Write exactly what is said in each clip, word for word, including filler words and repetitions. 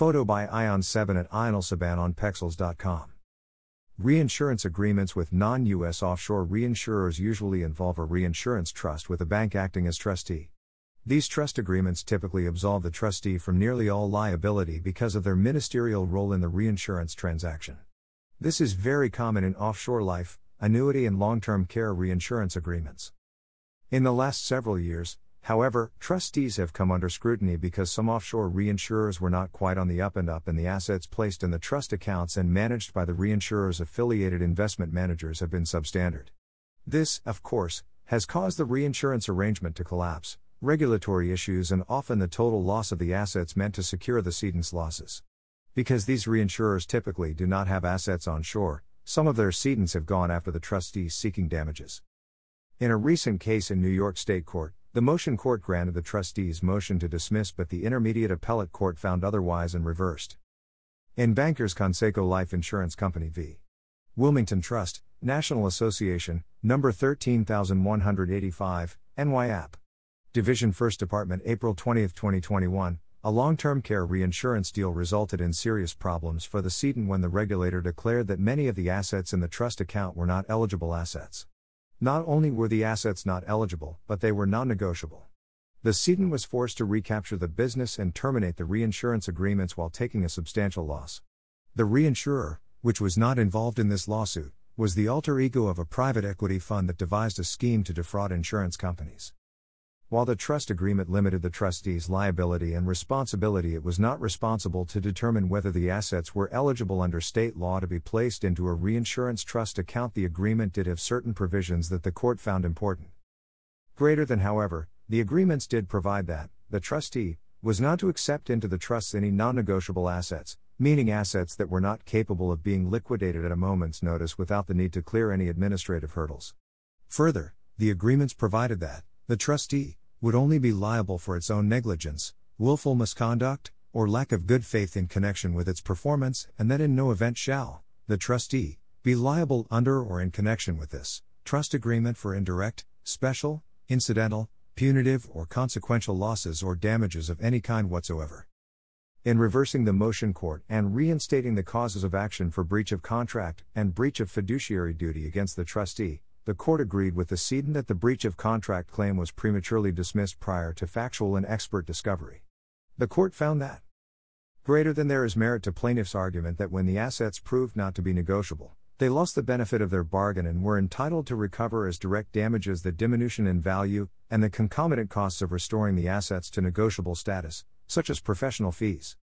Photo by Ion seven at Ionelsaban on pexels dot com. Reinsurance agreements with non-U S offshore reinsurers usually involve a reinsurance trust with a bank acting as trustee. These trust agreements typically absolve the trustee from nearly all liability because of their ministerial role in the reinsurance transaction. This is very common in offshore life, annuity and long-term care reinsurance agreements. In the last several years, however, trustees have come under scrutiny because some offshore reinsurers were not quite on the up and up, and the assets placed in the trust accounts and managed by the reinsurer's affiliated investment managers have been substandard. This, of course, has caused the reinsurance arrangement to collapse, regulatory issues, and often the total loss of the assets meant to secure the cedent's losses. Because these reinsurers typically do not have assets on shore, some of their cedents have gone after the trustees seeking damages. In a recent case in New York State Court, the motion court granted the trustees' motion to dismiss, but the intermediate appellate court found otherwise and reversed. In Bankers Conseco Life Insurance Company v. Wilmington Trust, National Association, number thirteen thousand one hundred eighty-five, N Y A P. Division first Department, April twentieth twenty twenty-one, a long-term care reinsurance deal resulted in serious problems for the cedent when the regulator declared that many of the assets in the trust account were not eligible assets. Not only were the assets not eligible, but they were non-negotiable. The cedent was forced to recapture the business and terminate the reinsurance agreements while taking a substantial loss. The reinsurer, which was not involved in this lawsuit, was the alter ego of a private equity fund that devised a scheme to defraud insurance companies. While the trust agreement limited the trustees' liability and responsibility, it was not responsible to determine whether the assets were eligible under state law to be placed into a reinsurance trust account. The agreement did have certain provisions that the court found important. Greater than, however, the agreements did provide that the trustee was not to accept into the trusts any non-negotiable assets, meaning assets that were not capable of being liquidated at a moment's notice without the need to clear any administrative hurdles. Further, the agreements provided that the trustee would only be liable for its own negligence, willful misconduct, or lack of good faith in connection with its performance, and that in no event shall the trustee be liable under or in connection with this trust agreement for indirect, special, incidental, punitive, or consequential losses or damages of any kind whatsoever. In reversing the motion court and reinstating the causes of action for breach of contract and breach of fiduciary duty against the trustee, the court agreed with the cedent that the breach of contract claim was prematurely dismissed prior to factual and expert discovery. The court found that greater than there is merit to plaintiff's argument that when the assets proved not to be negotiable, they lost the benefit of their bargain and were entitled to recover as direct damages the diminution in value and the concomitant costs of restoring the assets to negotiable status, such as professional fees.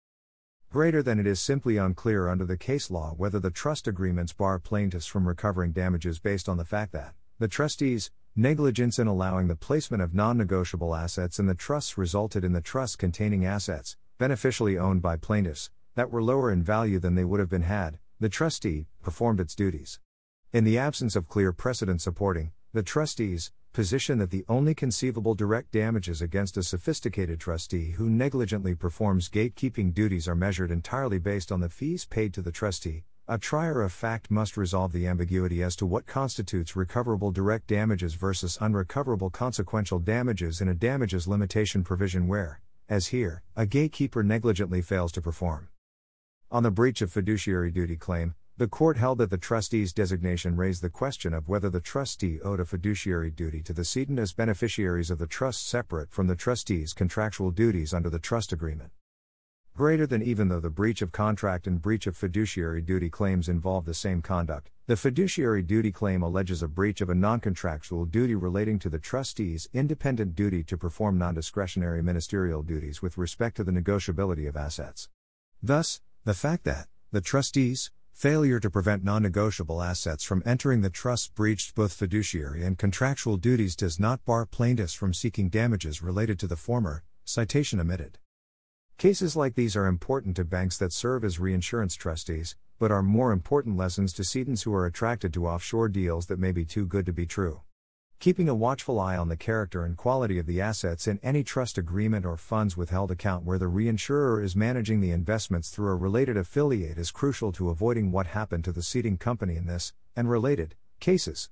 Greater than it is simply unclear under the case law whether the trust agreements bar plaintiffs from recovering damages based on the fact that the trustees' negligence in allowing the placement of non-negotiable assets in the trusts resulted in the trust containing assets, beneficially owned by plaintiffs, that were lower in value than they would have been had the trustee performed its duties. In the absence of clear precedent supporting the trustees' position that the only conceivable direct damages against a sophisticated trustee who negligently performs gatekeeping duties are measured entirely based on the fees paid to the trustee, a trier of fact must resolve the ambiguity as to what constitutes recoverable direct damages versus unrecoverable consequential damages in a damages limitation provision where, as here, a gatekeeper negligently fails to perform. On the breach of fiduciary duty claim, the court held that the trustee's designation raised the question of whether the trustee owed a fiduciary duty to the cedent as beneficiaries of the trust separate from the trustee's contractual duties under the trust agreement. Greater than even though the breach of contract and breach of fiduciary duty claims involve the same conduct, the fiduciary duty claim alleges a breach of a non-contractual duty relating to the trustee's independent duty to perform non-discretionary ministerial duties with respect to the negotiability of assets. Thus, the fact that the trustees' failure to prevent non-negotiable assets from entering the trust breached both fiduciary and contractual duties does not bar plaintiffs from seeking damages related to the former, citation omitted. Cases like these are important to banks that serve as reinsurance trustees, but are more important lessons to cedents who are attracted to offshore deals that may be too good to be true. Keeping a watchful eye on the character and quality of the assets in any trust agreement or funds withheld account where the reinsurer is managing the investments through a related affiliate is crucial to avoiding what happened to the ceding company in this, and related, cases.